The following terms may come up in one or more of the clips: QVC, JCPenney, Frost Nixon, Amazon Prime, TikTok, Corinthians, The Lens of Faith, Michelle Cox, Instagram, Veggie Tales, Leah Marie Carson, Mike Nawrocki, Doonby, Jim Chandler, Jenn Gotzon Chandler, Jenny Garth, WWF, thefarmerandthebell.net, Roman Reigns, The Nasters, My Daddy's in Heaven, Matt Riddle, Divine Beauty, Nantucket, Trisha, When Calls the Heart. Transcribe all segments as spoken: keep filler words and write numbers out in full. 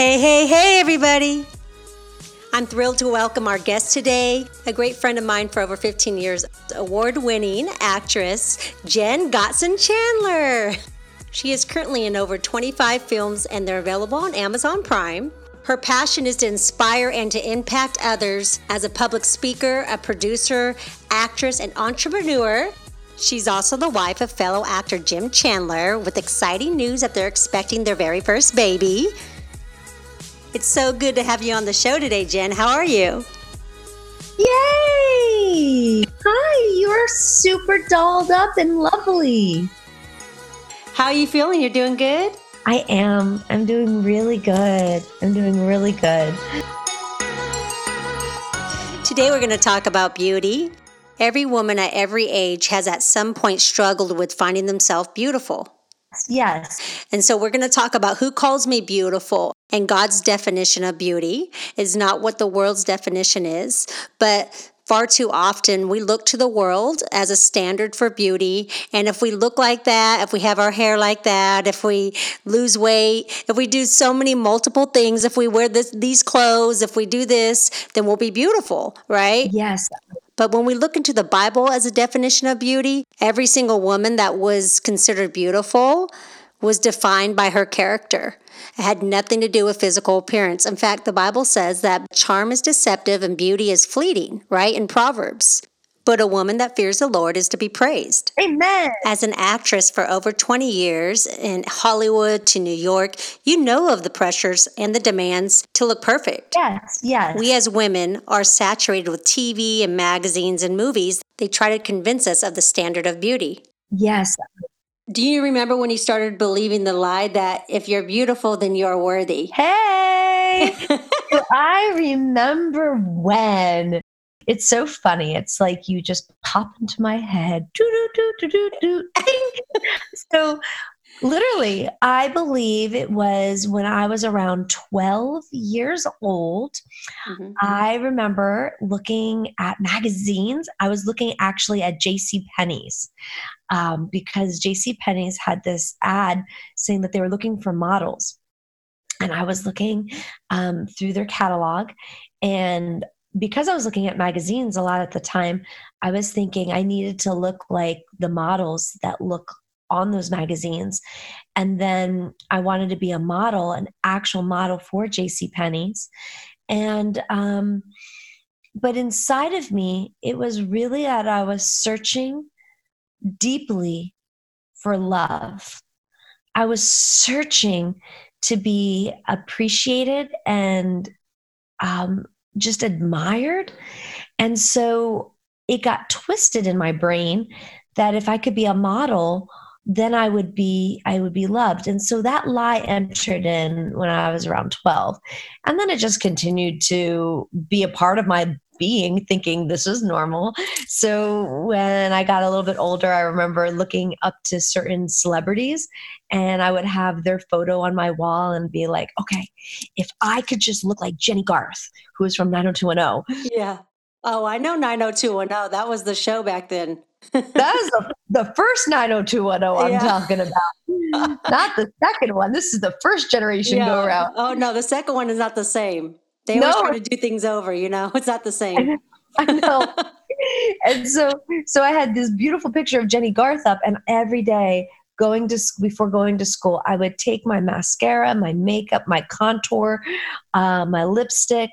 Hey, hey, hey, everybody. I'm thrilled to welcome our guest today, a great friend of mine for over fifteen years, award-winning actress Jenn Gotzon Chandler. She is currently in over twenty-five films, and they're available on Amazon Prime. Her passion is to inspire and to impact others as a public speaker, a producer, actress, and entrepreneur. She's also the wife of fellow actor Jim Chandler, with exciting news that they're expecting their very first baby. It's so good to have you on the show today, Jen. How are you? Yay! Hi, you're super dolled up and lovely. How are you feeling? You're doing good? I am. I'm doing really good. I'm doing really good. Today we're going to talk about beauty. Every woman at every age has at some point struggled with finding themselves beautiful. Yes. And so we're going to talk about who calls me beautiful. And God's definition of beauty is not what the world's definition is, but far too often we look to the world as a standard for beauty. And if we look like that, if we have our hair like that, if we lose weight, if we do so many multiple things, if we wear this, these clothes, if we do this, then we'll be beautiful, right? Yes. But when we look into the Bible as a definition of beauty, every single woman that was considered beautiful was defined by her character. It had nothing to do with physical appearance. In fact, the Bible says that charm is deceptive and beauty is fleeting, right? In Proverbs. But a woman that fears the Lord is to be praised. Amen. As an actress for over twenty years in Hollywood to New York, you know of the pressures and the demands to look perfect. Yes, yes. We as women are saturated with T V and magazines and movies. They try to convince us of the standard of beauty. Yes. Do you remember when you started believing the lie that if you're beautiful, then you're worthy? Hey, I remember when. It's so funny. It's like you just pop into my head. Do, do, do, do, do, do. So literally, I believe it was when I was around twelve years old. Mm-hmm. I remember looking at magazines. I was looking actually at JCPenney's. Um, because JCPenney's had this ad saying that they were looking for models. And I was looking um, through their catalog. And because I was looking at magazines a lot at the time, I was thinking I needed to look like the models that look on those magazines. And then I wanted to be a model, an actual model for JCPenney's. And um, but inside of me, it was really that I was searching deeply for love. I was searching to be appreciated and um, just admired. And so it got twisted in my brain that if I could be a model, then I would be, I would be loved. And so that lie entered in when I was around twelve. And then it just continued to be a part of my being, thinking this is normal. So when I got a little bit older, I remember looking up to certain celebrities and I would have their photo on my wall and be like, okay, if I could just look like Jenny Garth, who is from nine oh two one oh. Yeah. Oh, I know nine oh two one oh. That was the show back then. That was the, the first nine oh two one oh I'm yeah. talking about. Not the second one. This is the first generation yeah. go around. Oh no, the second one is not the same. They always no. try to do things over, you know, it's not the same. I know. And so, so I had this beautiful picture of Jenny Garth up, and every day going to, before going to school, I would take my mascara, my makeup, my contour, uh, my lipstick,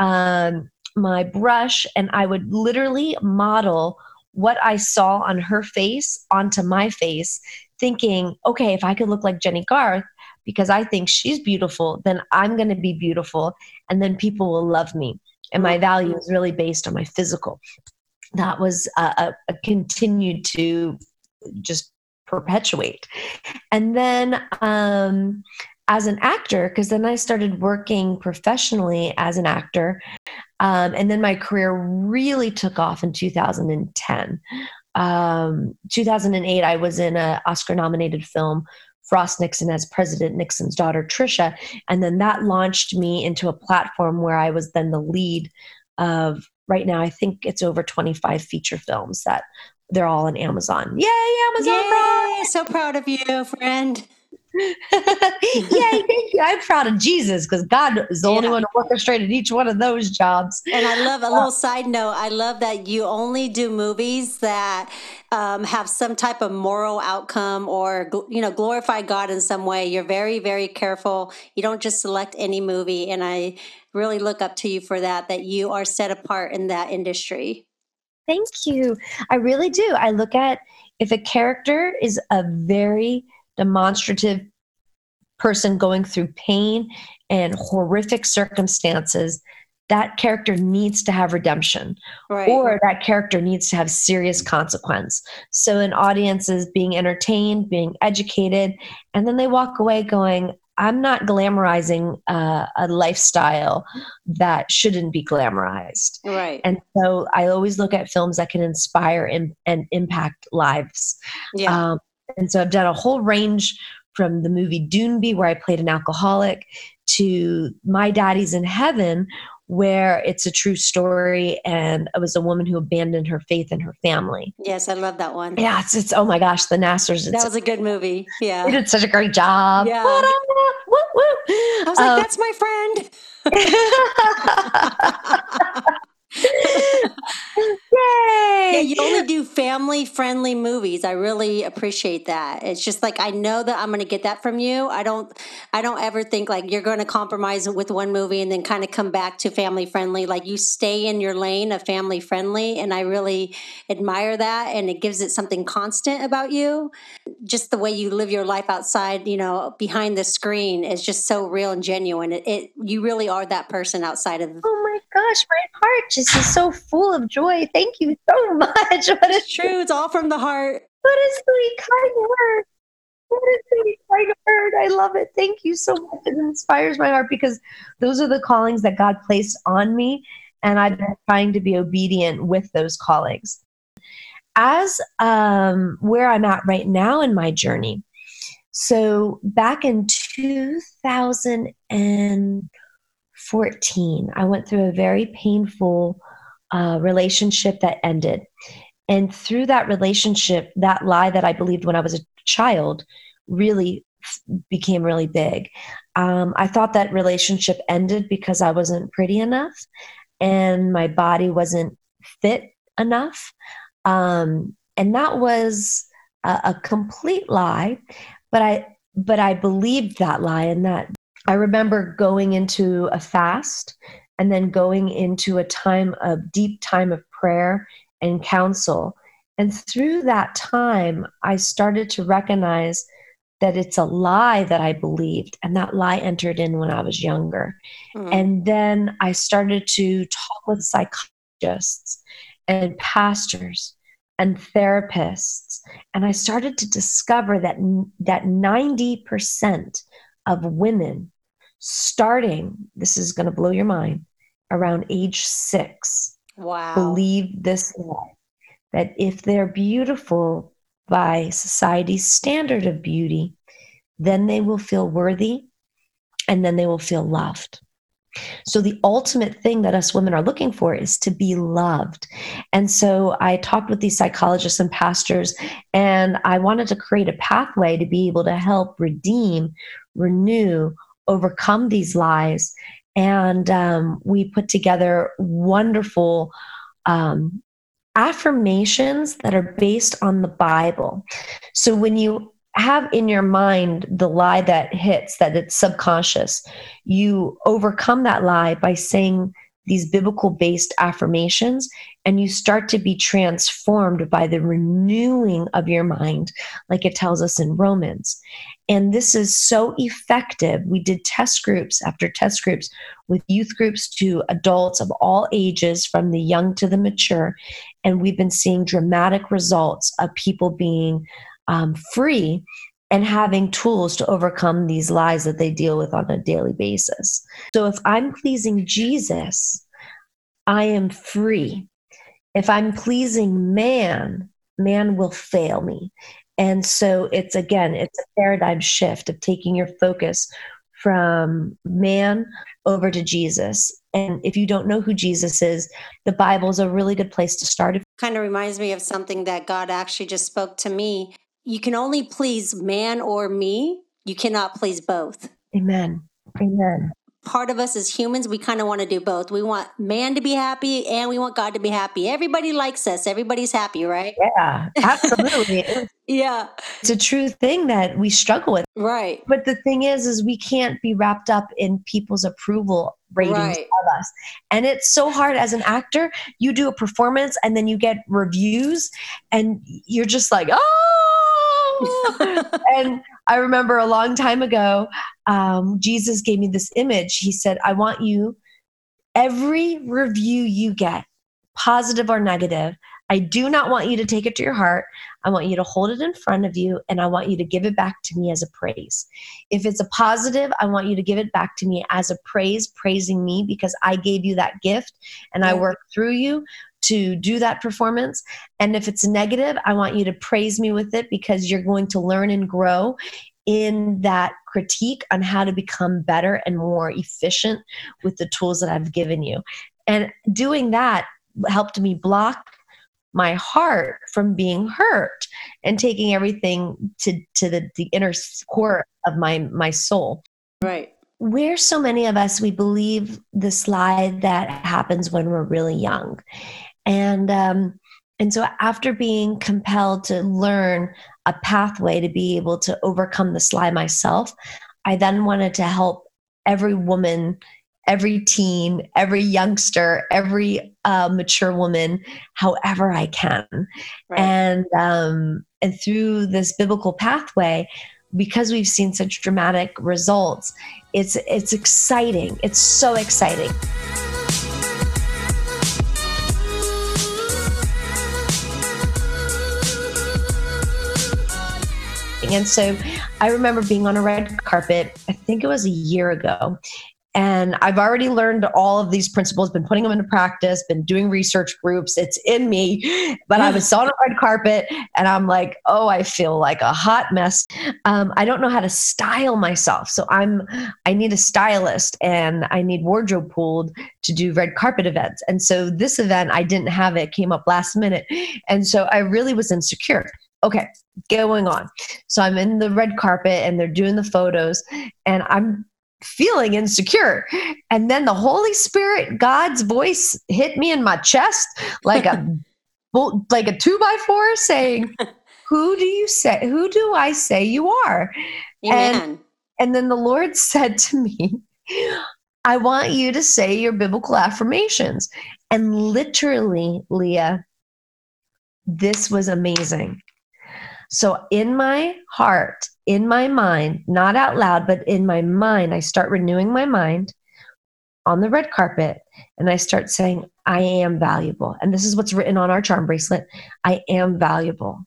um, my brush, and I would literally model what I saw on her face onto my face, thinking, okay, if I could look like Jenny Garth, because I think she's beautiful, then I'm going to be beautiful, and then people will love me. And my value is really based on my physical. That was uh, a, a continued to just perpetuate. And then um, as an actor, because then I started working professionally as an actor, um, and then my career really took off in two thousand ten. Um, two thousand eight, I was in an Oscar-nominated film, Frost Nixon, as President Nixon's daughter, Trisha. And then that launched me into a platform where I was then the lead of, right now, I think it's over twenty-five feature films that they're all on Amazon. Yay, Amazon! Yay, so proud of you, friend. Yay, thank you. I'm proud of Jesus because God is the yeah. only one who orchestrated each one of those jobs. And I love a little side note. I love that you only do movies that um, have some type of moral outcome or, you know, glorify God in some way. You're very, very careful. You don't just select any movie. And I really look up to you for that, that you are set apart in that industry. Thank you. I really do. I look at if a character is a very demonstrative person going through pain and horrific circumstances, that character needs to have redemption, right. or that character needs to have serious consequence. So an audience is being entertained, being educated, and then they walk away going, I'm not glamorizing uh, a lifestyle that shouldn't be glamorized. Right. And so I always look at films that can inspire and, and impact lives. Yeah. Um, and so I've done a whole range from the movie Doonby, where I played an alcoholic, to My Daddy's in Heaven, where it's a true story. And it was a woman who abandoned her faith and her family. Yes. I love that one. Yeah. It's, it's oh my gosh, The Nasters. That was a good movie. Yeah. They did such a great job. Yeah. Woo, woo. I was like, um, that's my friend. Yay! Yeah, you only do family-friendly movies. I really appreciate that. It's just like I know that I'm going to get that from you. I don't. I don't ever think like you're going to compromise with one movie and then kind of come back to family-friendly. Like you stay in your lane of family-friendly, and I really admire that. And it gives it something constant about you. Just the way you live your life outside, you know, behind the screen is just so real and genuine. It. it you really are that person outside of. Oh my gosh, my heart just is so full of joy. Thank you so much. What is true? It's all from the heart. What a sweet, kind word. What a sweet, kind word. I love it. Thank you so much. It inspires my heart because those are the callings that God placed on me, and I've been trying to be obedient with those callings. As um, where I'm at right now in my journey. So back in two thousand fourteen, I went through a very painful uh, relationship that ended. And through that relationship, that lie that I believed when I was a child really became really big. Um, I thought that relationship ended because I wasn't pretty enough and my body wasn't fit enough. Um, and that was a, a complete lie, but I, but I believed that lie, and that I remember going into a fast and then going into a time of deep time of prayer and counsel. And through that time, I started to recognize that it's a lie that I believed. And that lie entered in when I was younger. Mm-hmm. And then I started to talk with psychologists and pastors and therapists. And I started to discover that, that ninety percent of women starting, this is going to blow your mind, around age six, wow. believe this lie, that if they're beautiful by society's standard of beauty, then they will feel worthy and then they will feel loved. So the ultimate thing that us women are looking for is to be loved. And so I talked with these psychologists and pastors, and I wanted to create a pathway to be able to help redeem, renew, overcome these lies. And um, we put together wonderful um, affirmations that are based on the Bible. So when you have in your mind the lie that hits, that it's subconscious, you overcome that lie by saying these biblical-based affirmations, and you start to be transformed by the renewing of your mind, like it tells us in Romans. And this is so effective. We did test groups after test groups with youth groups to adults of all ages, from the young to the mature, and we've been seeing dramatic results of people being Um, free and having tools to overcome these lies that they deal with on a daily basis. So if I'm pleasing Jesus, I am free. If I'm pleasing man, man will fail me. And so it's, again, it's a paradigm shift of taking your focus from man over to Jesus. And if you don't know who Jesus is, the Bible is a really good place to start. Kind of reminds me of something that God actually just spoke to me. You can only please man or me You cannot please both. Amen. Amen. Part of us as humans, we kind of want to do both. We want man to be happy and we want God to be happy. Everybody likes us. Everybody's happy, right? Yeah, absolutely. Yeah. It's a true thing that we struggle with. Right. But the thing is, is we can't be wrapped up in people's approval ratings right. of us. And it's so hard as an actor. You do a performance and then you get reviews and you're just like, oh. And I remember a long time ago, Um, Jesus gave me this image. He said, I want you, every review you get, positive or negative, I do not want you to take it to your heart. I want you to hold it in front of you, and I want you to give it back to me as a praise. If it's a positive, I want you to give it back to me as a praise, praising me because I gave you that gift and I worked through you to do that performance. And if it's negative, I want you to praise me with it because you're going to learn and grow in that critique on how to become better and more efficient with the tools that I've given you. And doing that helped me block my heart from being hurt and taking everything to, to the, the inner core of my, my soul. Right. Where so many of us, we believe this lie that happens when we're really young. And, um, and so after being compelled to learn a pathway to be able to overcome this lie myself, I then wanted to help every woman, every teen, every youngster, every uh, mature woman, however I can. Right. And, um, and through this biblical pathway, because we've seen such dramatic results, it's, it's exciting. It's so exciting. And so I remember being on a red carpet, I think it was a year ago, and I've already learned all of these principles, been putting them into practice, been doing research groups. It's in me, but I was on a red carpet and I'm like, oh, I feel like a hot mess. Um, I don't know how to style myself. So I'm, I need a stylist and I need wardrobe pooled to do red carpet events. And so this event, I didn't have it, came up last minute. And so I really was insecure. Okay, going on. So I'm in the red carpet and they're doing the photos and I'm feeling insecure. And then the Holy Spirit, God's voice hit me in my chest like a like a two by four saying, who do you say, who do I say you are? Amen. And and then the Lord said to me, I want you to say your biblical affirmations. And literally, Leah, this was amazing. So in my heart, in my mind, not out loud, but in my mind, I start renewing my mind on the red carpet and I start saying, I am valuable. And this is what's written on our charm bracelet. I am valuable.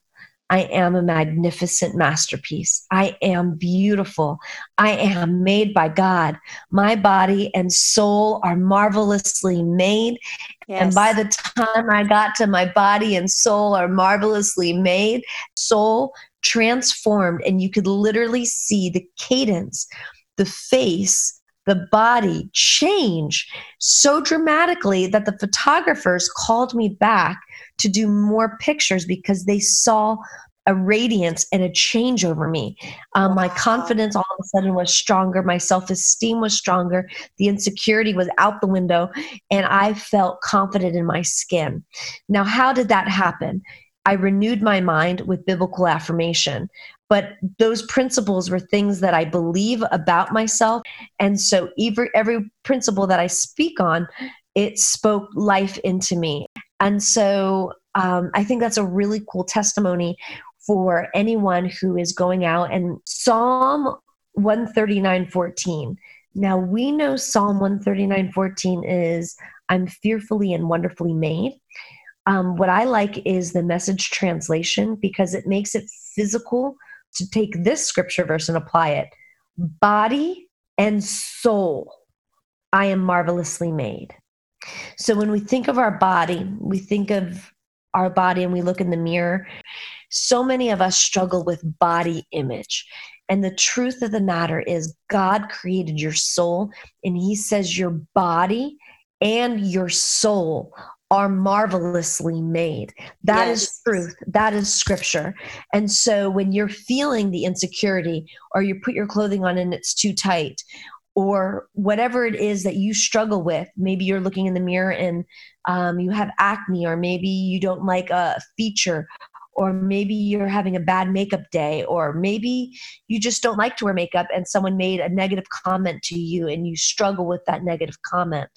I am a magnificent masterpiece. I am beautiful. I am made by God. My body and soul are marvelously made. Yes. And by the time I got to my body and soul are marvelously made, soul transformed. And you could literally see the cadence, the face, the body change so dramatically that the photographers called me back to do more pictures because they saw a radiance and a change over me. Um, my confidence all of a sudden was stronger. My self-esteem was stronger. The insecurity was out the window and I felt confident in my skin. Now, how did that happen? I renewed my mind with biblical affirmation, but those principles were things that I believe about myself. And so every, every principle that I speak on, it spoke life into me. And so um, I think that's a really cool testimony for anyone who is going out. And Psalm one thirty-nine fourteen. Now we know Psalm one thirty-nine fourteen is, I'm fearfully and wonderfully made. Um, what I like is the Message translation because it makes it physical to take this scripture verse and apply it. Body and soul, I am marvelously made. So when we think of our body, we think of our body and we look in the mirror. So many of us struggle with body image. And the truth of the matter is God created your soul and he says your body and your soul are marvelously made. That yes. is truth. That is scripture. And so when you're feeling the insecurity, or you put your clothing on and it's too tight, or whatever it is that you struggle with, maybe you're looking in the mirror and um, you have acne, or maybe you don't like a feature, or maybe you're having a bad makeup day, or maybe you just don't like to wear makeup and someone made a negative comment to you and you struggle with that negative comment.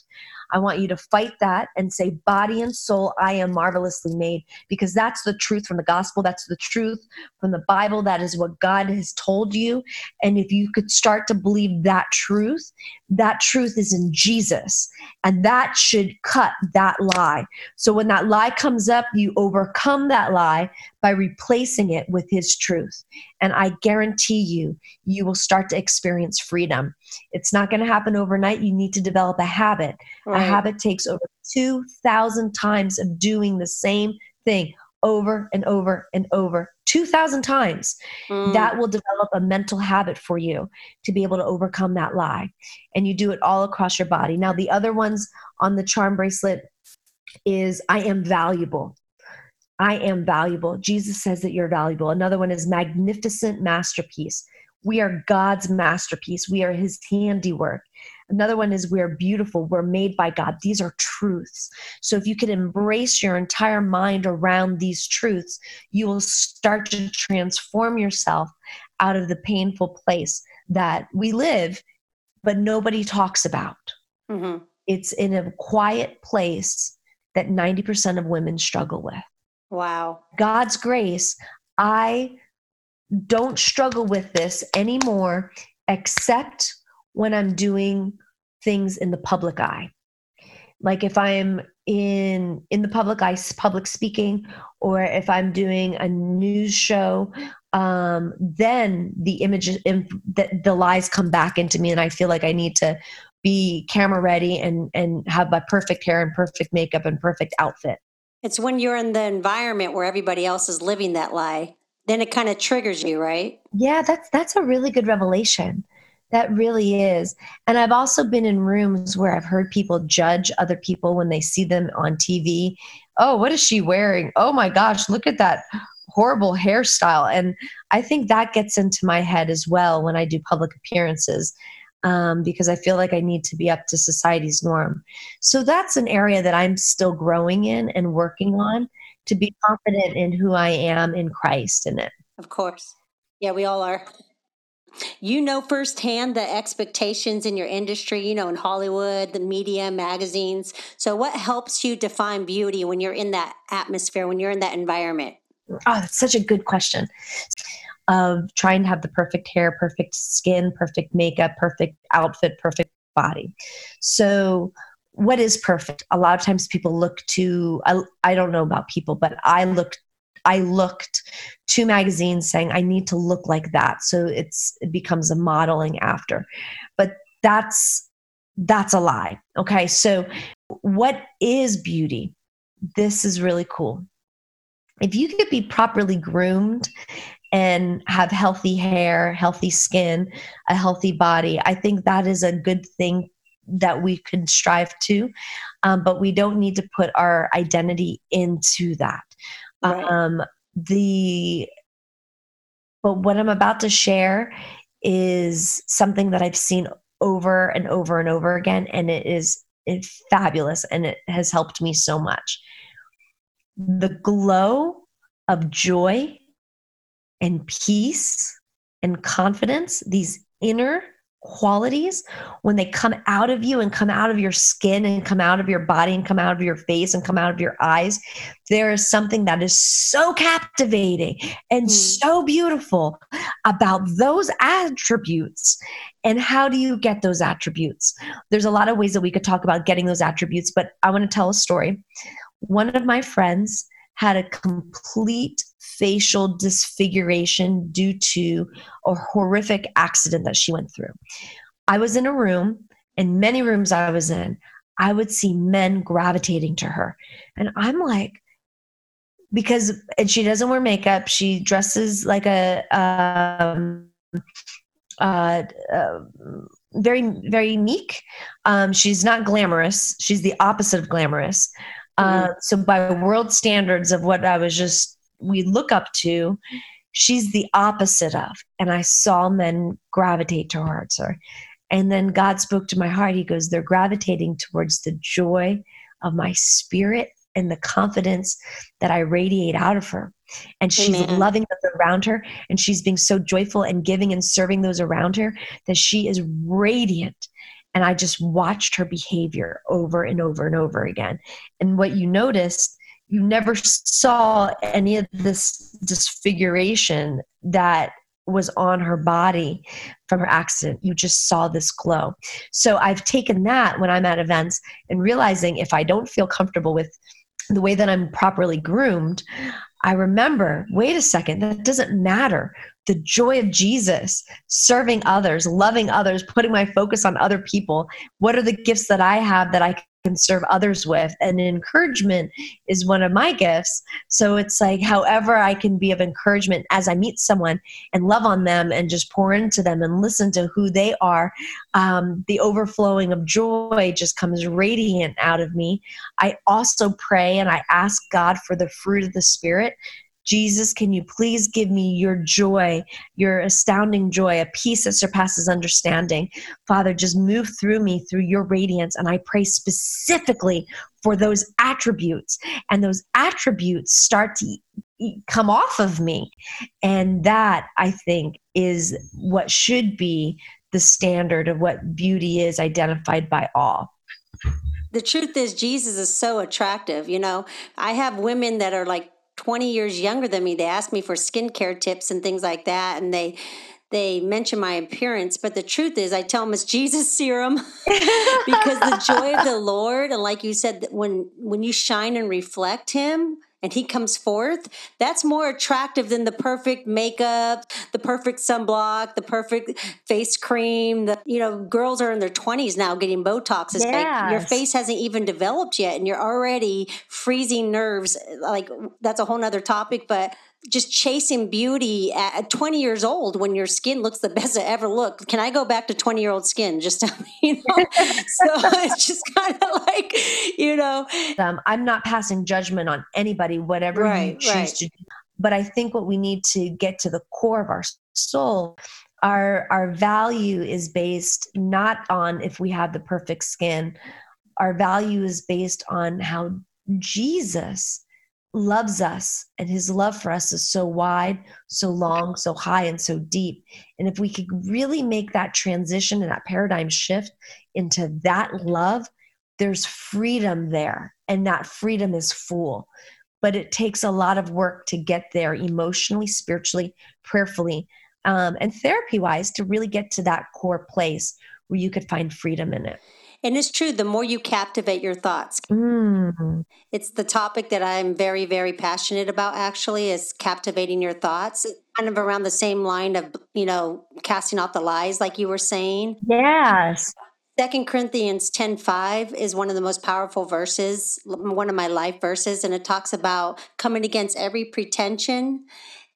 I want you to fight that and say, body and soul, I am marvelously made, because that's the truth from the gospel. That's the truth from the Bible. That is what God has told you. And if you could start to believe that truth, that truth is in Jesus, and that should cut that lie. So when that lie comes up, you overcome that lie by replacing it with his truth. And I guarantee you, you will start to experience freedom. It's not going to happen overnight. You need to develop a habit. Right. A habit takes over two thousand times of doing the same thing over and over and over, two thousand times. Mm. That will develop a mental habit for you to be able to overcome that lie. And you do it all across your body. Now, the other ones on the charm bracelet is I am valuable. I am valuable. Jesus says that you're valuable. Another one is magnificent masterpiece. We are God's masterpiece. We are his handiwork. Another one is we're beautiful. We're made by God. These are truths. So if you can embrace your entire mind around these truths, you will start to transform yourself out of the painful place that we live, but nobody talks about. Mm-hmm. It's in a quiet place that ninety percent of women struggle with. Wow. God's grace, I don't struggle with this anymore, except when I'm doing things in the public eye. Like if I'm in in the public eye, public speaking, or if I'm doing a news show, um, then the images, the, the lies come back into me, and I feel like I need to be camera ready and and have my perfect hair and perfect makeup and perfect outfit. It's when you're in the environment where everybody else is living that lie, then it kind of triggers you, right? Yeah, that's that's a really good revelation. That really is. And I've also been in rooms where I've heard people judge other people when they see them on T V. Oh, what is she wearing? Oh my gosh, look at that horrible hairstyle. And I think that gets into my head as well when I do public appearances, um, because I feel like I need to be up to society's norm. So that's an area that I'm still growing in and working on, to be confident in who I am in Christ in it. Of course. Yeah, we all are. You know firsthand the expectations in your industry, you know, in Hollywood, the media, magazines. So what helps you define beauty when you're in that atmosphere, when you're in that environment? Oh, that's such a good question. Of trying to have the perfect hair, perfect skin, perfect makeup, perfect outfit, perfect body. So what is perfect? A lot of times people look to, I, I don't know about people, but I looked, I looked to magazines saying I need to look like that. So it's, it becomes a modeling after, but that's, that's a lie. Okay. So what is beauty? This is really cool. If you could be properly groomed and have healthy hair, healthy skin, a healthy body, I think that is a good thing that we can strive to, um, but we don't need to put our identity into that. Right. Um, the, but what I'm about to share is something that I've seen over and over and over again, and it is it's fabulous, and it has helped me so much. The glow of joy and peace and confidence, these inner qualities, when they come out of you and come out of your skin and come out of your body and come out of your face and come out of your eyes, there is something that is so captivating and mm. so beautiful about those attributes. And how do you get those attributes? There's a lot of ways that we could talk about getting those attributes, but I want to tell a story. One of my friends had a complete facial disfiguration due to a horrific accident that she went through. I was in a room, and many rooms I was in, I would see men gravitating to her. And I'm like, because, and she doesn't wear makeup. She dresses like a, um, uh, uh very, very meek. Um, she's not glamorous. She's the opposite of glamorous. Mm-hmm. Uh, so by world standards of what I was just, we look up to, she's the opposite of, and I saw men gravitate towards her. And then God spoke to my heart. He goes, they're gravitating towards the joy of my spirit and the confidence that I radiate out of her. And she's Amen. Loving those around her, and she's being so joyful and giving and serving those around her that she is radiant. And I just watched her behavior over and over and over again. And what you noticed, you never saw any of this disfiguration that was on her body from her accident. You just saw this glow. So I've taken that when I'm at events and realizing if I don't feel comfortable with the way that I'm properly groomed, I remember, wait a second, that doesn't matter. The joy of Jesus, serving others, loving others, putting my focus on other people. What are the gifts that I have that I can serve others with? And encouragement is one of my gifts. So it's like, however I can be of encouragement as I meet someone and love on them and just pour into them and listen to who they are. Um, the overflowing of joy just comes radiant out of me. I also pray and I ask God for the fruit of the Spirit. Jesus, can you please give me your joy, your astounding joy, a peace that surpasses understanding. Father, just move through me through your radiance. And I pray specifically for those attributes, and those attributes start to come off of me. And that, I think, is what should be the standard of what beauty is, identified by all. The truth is, Jesus is so attractive. You know, I have women that are like twenty years younger than me. They ask me for skincare tips and things like that. And they, they mention my appearance, but the truth is I tell them it's Jesus serum because the joy of the Lord. And like you said, when, when you shine and reflect him and he comes forth, that's more attractive than the perfect makeup, the perfect sunblock, the perfect face cream. The, you know, girls are in their twenties now getting Botox. Yes. Like, your face hasn't even developed yet, and you're already freezing nerves. Like, that's a whole nother topic, but just chasing beauty at twenty years old when your skin looks the best it ever looked. Can I go back to twenty year old skin? Just tell me, you know? So it's just kind of like, you know, um, I'm not passing judgment on anybody, whatever right, you choose right. to do. But I think what we need to get to the core of our soul, our, our value is based not on if we have the perfect skin. Our value is based on how Jesus loves us, and his love for us is so wide, so long, so high, and so deep. And if we could really make that transition and that paradigm shift into that love, there's freedom there. And that freedom is full, but it takes a lot of work to get there emotionally, spiritually, prayerfully, um, and therapy wise to really get to that core place where you could find freedom in it. And it's true, the more you captivate your thoughts. Mm. It's the topic that I'm very, very passionate about, actually, is captivating your thoughts. It's kind of around the same line of, you know, casting off the lies, like you were saying. Yes. Second Corinthians ten five is one of the most powerful verses, one of my life verses. And it talks about coming against every pretension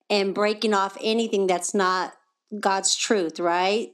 and breaking off anything that's not God's truth, right?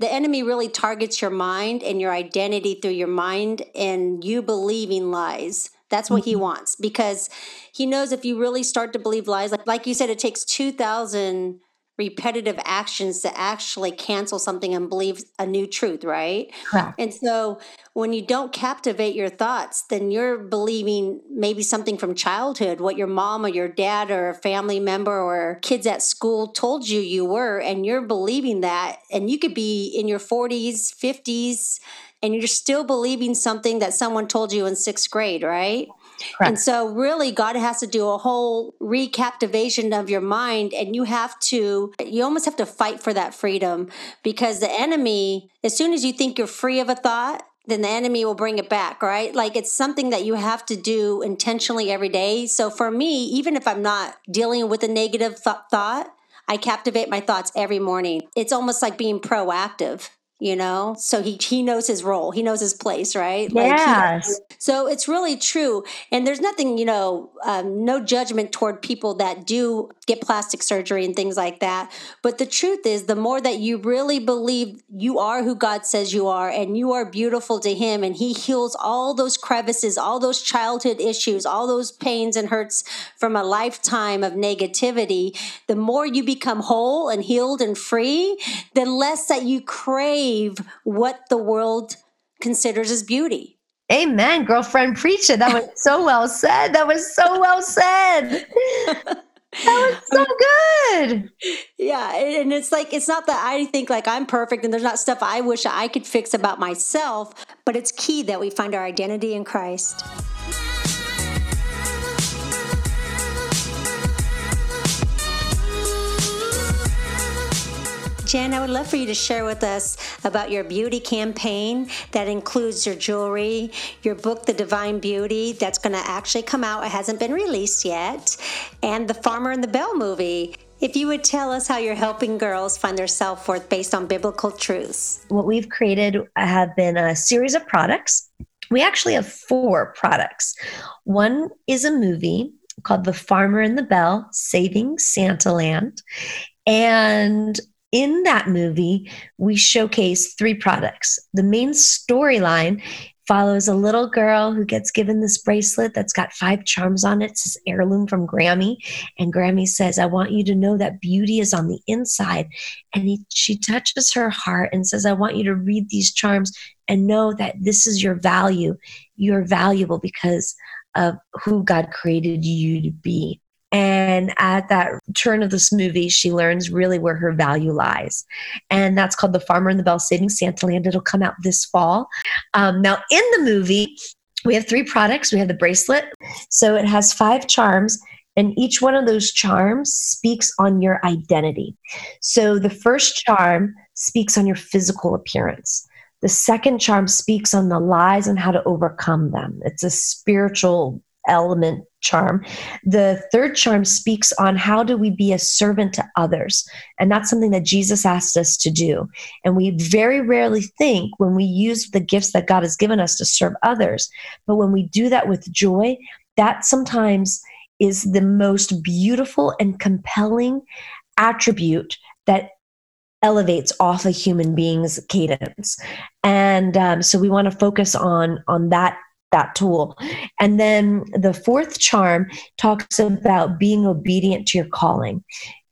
The enemy really targets your mind and your identity through your mind and you believing lies. That's what he wants, because he knows if you really start to believe lies, like, like you said, it takes two thousand repetitive actions to actually cancel something and believe a new truth, right? Huh. And so when you don't captivate your thoughts, then you're believing maybe something from childhood, what your mom or your dad or a family member or kids at school told you you were, and you're believing that. And you could be in your forties, fifties, and you're still believing something that someone told you in sixth grade, right? Correct. And so really God has to do a whole recaptivation of your mind, and you have to, you almost have to fight for that freedom, because the enemy, as soon as you think you're free of a thought, then the enemy will bring it back, right? Like, it's something that you have to do intentionally every day. So for me, even if I'm not dealing with a negative th- thought, I captivate my thoughts every morning. It's almost like being proactive. you know? So he he knows his role. He knows his place, right? Yes. Like he, so it's really true. And there's nothing, you know, um, no judgment toward people that do get plastic surgery and things like that. But the truth is, the more that you really believe you are who God says you are, and you are beautiful to him, and he heals all those crevices, all those childhood issues, all those pains and hurts from a lifetime of negativity, the more you become whole and healed and free, the less that you crave what the world considers as beauty. Amen, girlfriend, preach it. That was so well said. That was so well said. That was so good. Yeah. And it's like, it's not that I think like I'm perfect and there's not stuff I wish I could fix about myself, but it's key that we find our identity in Christ. Jen, I would love for you to share with us about your beauty campaign that includes your jewelry, your book, The Divine Beauty, that's going to actually come out. It hasn't been released yet. And The Farmer and the Bell movie. If you would tell us how you're helping girls find their self-worth based on biblical truths. What we've created have been a series of products. We actually have four products. One is a movie called The Farmer and the Bell, Saving Santa Land. And in that movie, we showcase three products. The main storyline follows a little girl who gets given this bracelet that's got five charms on it. It's this heirloom from Grammy. And Grammy says, I want you to know that beauty is on the inside. And he, she touches her heart and says, I want you to read these charms and know that this is your value. You're valuable because of who God created you to be. And at that turn of this movie, she learns really where her value lies. And that's called The Farmer and the Bell, Saving Santa Land. It'll come out this fall. Um, now, in the movie, we have three products. We have the bracelet. So it has five charms. And each one of those charms speaks on your identity. So the first charm speaks on your physical appearance. The second charm speaks on the lies and how to overcome them. It's a spiritual element charm. The third charm speaks on how do we be a servant to others? And that's something that Jesus asked us to do. And we very rarely think when we use the gifts that God has given us to serve others. But when we do that with joy, that sometimes is the most beautiful and compelling attribute that elevates off a human being's cadence. And um, so we want to focus on, on that that tool. And then the fourth charm talks about being obedient to your calling.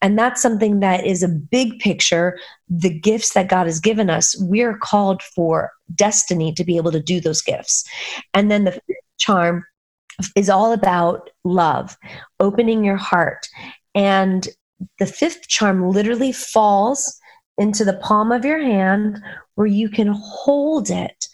And that's something that is a big picture. The gifts that God has given us, we're called for destiny to be able to do those gifts. And then the fifth charm is all about love, opening your heart. And the fifth charm literally falls into the palm of your hand where you can hold it.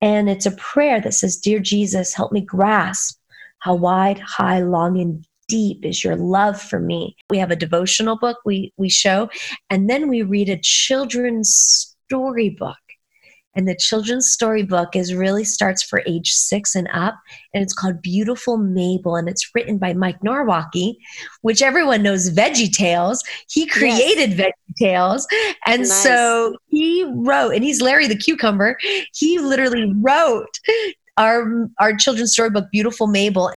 And it's a prayer that says, Dear Jesus, help me grasp how wide, high, long, and deep is your love for me. We have a devotional book we we show, and then we read a children's storybook. And the children's storybook is really starts for age six and up, and it's called Beautiful Mabel, and it's written by Mike Nawrocki, which everyone knows Veggie Tales. He created yes. Veggie Tales, and nice. So he wrote, and he's Larry the Cucumber. He literally wrote our our children's storybook, Beautiful Mabel.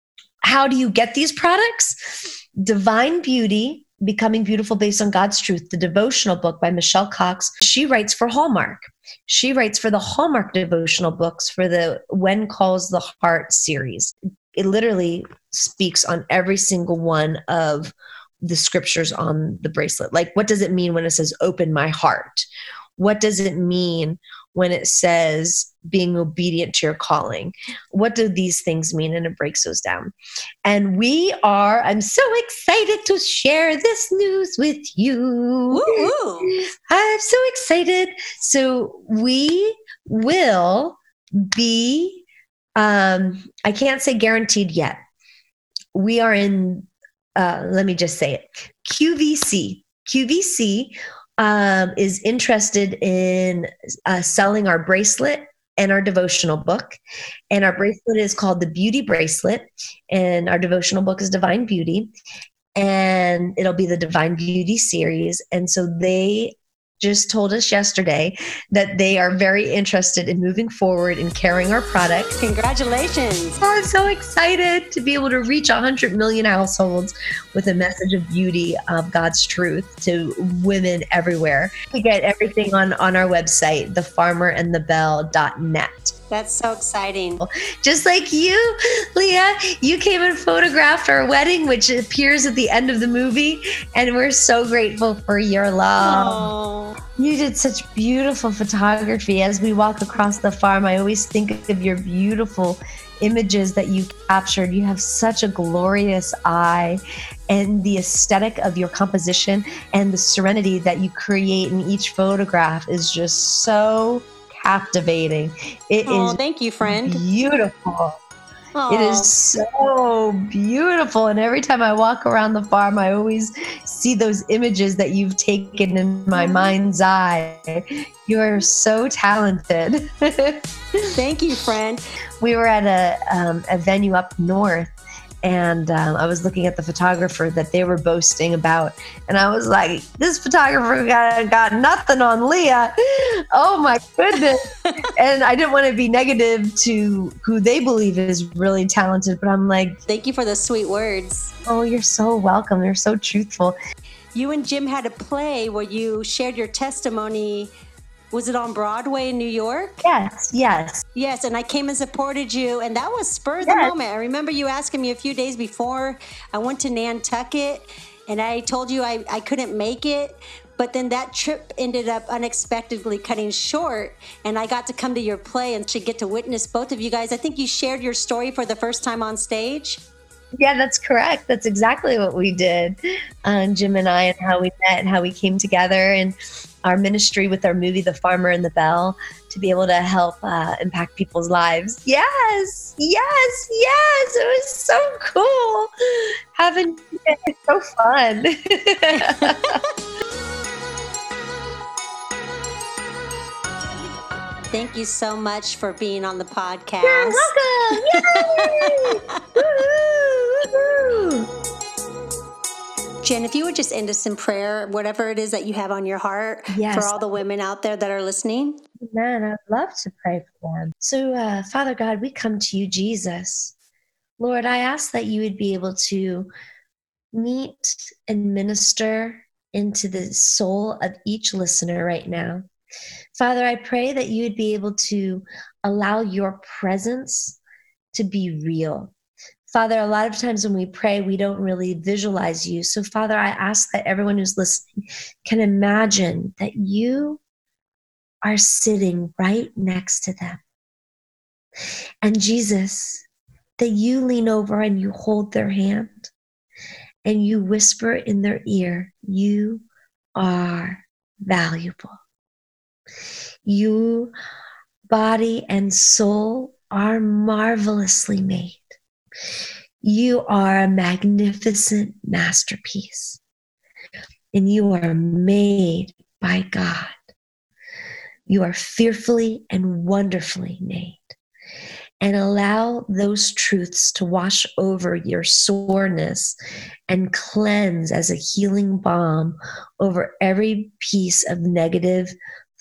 How do you get these products? Divine Beauty, Becoming Beautiful Based on God's Truth, the devotional book by Michelle Cox. She writes for Hallmark. She writes for the Hallmark devotional books for the When Calls the Heart series. It literally speaks on every single one of the scriptures on the bracelet. Like, what does it mean when it says, open my heart? What does it mean when it says, being obedient to your calling? What do these things mean? And it breaks those down. And we are, I'm so excited to share this news with you. Woo-hoo. I'm so excited. So we will be, um, I can't say guaranteed yet. We are in, uh, let me just say it, Q V C. Q V C um, is interested in uh, selling our bracelet and our devotional book. And our bracelet is called the Beauty Bracelet. And our devotional book is Divine Beauty. And it'll be the Divine Beauty series. And so they just told us yesterday that they are very interested in moving forward and carrying our product. Congratulations. Oh, I'm so excited to be able to reach one hundred million households with a message of beauty, of God's truth to women everywhere. We get everything on, on our website, the farmer and the bell dot net. That's so exciting. Just like you, Leah, you came and photographed our wedding, which appears at the end of the movie. And we're so grateful for your love. Aww. You did such beautiful photography. As we walk across the farm, I always think of your beautiful images that you captured. You have such a glorious eye, and the aesthetic of your composition and the serenity that you create in each photograph is just so captivating. It oh, is thank you, friend. Beautiful. Aww. It is so beautiful. And every time I walk around the farm, I always see those images that you've taken in my mind's eye. You are so talented. Thank you, friend. We were at a, um, a venue up north, and um, I was looking at the photographer that they were boasting about, and I was like, this photographer got, got nothing on Leah. Oh my goodness. And I didn't want to be negative to who they believe is really talented, but I'm like, thank you for the sweet words. Oh, you're so welcome. They're so truthful. You and Jim had a play where you shared your testimony. Was it on Broadway in New York? Yes, yes. Yes, and I came and supported you, and that was spur of yes. the moment. I remember you asking me a few days before. I went to Nantucket, and I told you I, I couldn't make it, but then that trip ended up unexpectedly cutting short, and I got to come to your play and to get to witness both of you guys. I think you shared your story for the first time on stage. Yeah, that's correct. That's exactly what we did, um, Jim and I, and how we met and how we came together, and our ministry with our movie, The Farmer and the Bell, to be able to help uh, impact people's lives. Yes, yes, yes. It was so cool. Having it's so fun. Thank you so much for being on the podcast. You're welcome. Yay! Woo-hoo, woo-hoo. Jen, if you would just end us in prayer, whatever it is that you have on your heart yes. for all the women out there that are listening. Man, I'd love to pray for them. So, uh, Father God, we come to you, Jesus. Lord, I ask that you would be able to meet and minister into the soul of each listener right now. Father, I pray that you would be able to allow your presence to be real. Father, a lot of times when we pray, we don't really visualize you. So, Father, I ask that everyone who's listening can imagine that you are sitting right next to them. And Jesus, that you lean over and you hold their hand and you whisper in their ear, you are valuable. You, body and soul, are marvelously made. You are a magnificent masterpiece, and you are made by God. You are fearfully and wonderfully made, and allow those truths to wash over your soreness and cleanse as a healing balm over every piece of negative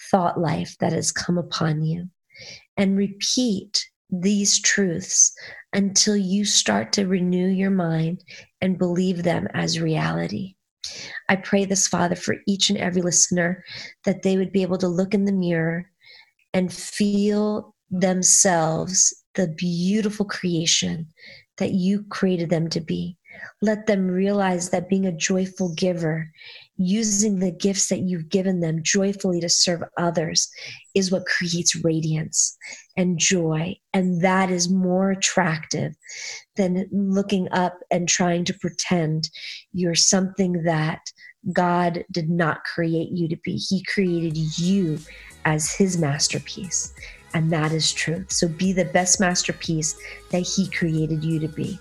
thought life that has come upon you, and repeat these truths until you start to renew your mind and believe them as reality. I pray this, Father, for each and every listener, that they would be able to look in the mirror and feel themselves the beautiful creation that you created them to be. Let them realize that being a joyful giver, using the gifts that you've given them joyfully to serve others, is what creates radiance and joy. And that is more attractive than looking up and trying to pretend you're something that God did not create you to be. He created you as his masterpiece, and that is truth. So be the best masterpiece that he created you to be.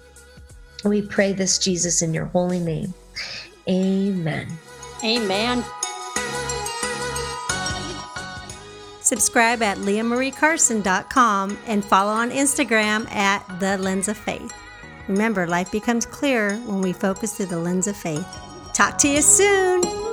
We pray this, Jesus, in your holy name. Amen. Amen. Subscribe at leah marie carson dot com and follow on Instagram at The Lens of Faith. Remember, life becomes clearer when we focus through the lens of faith. Talk to you soon.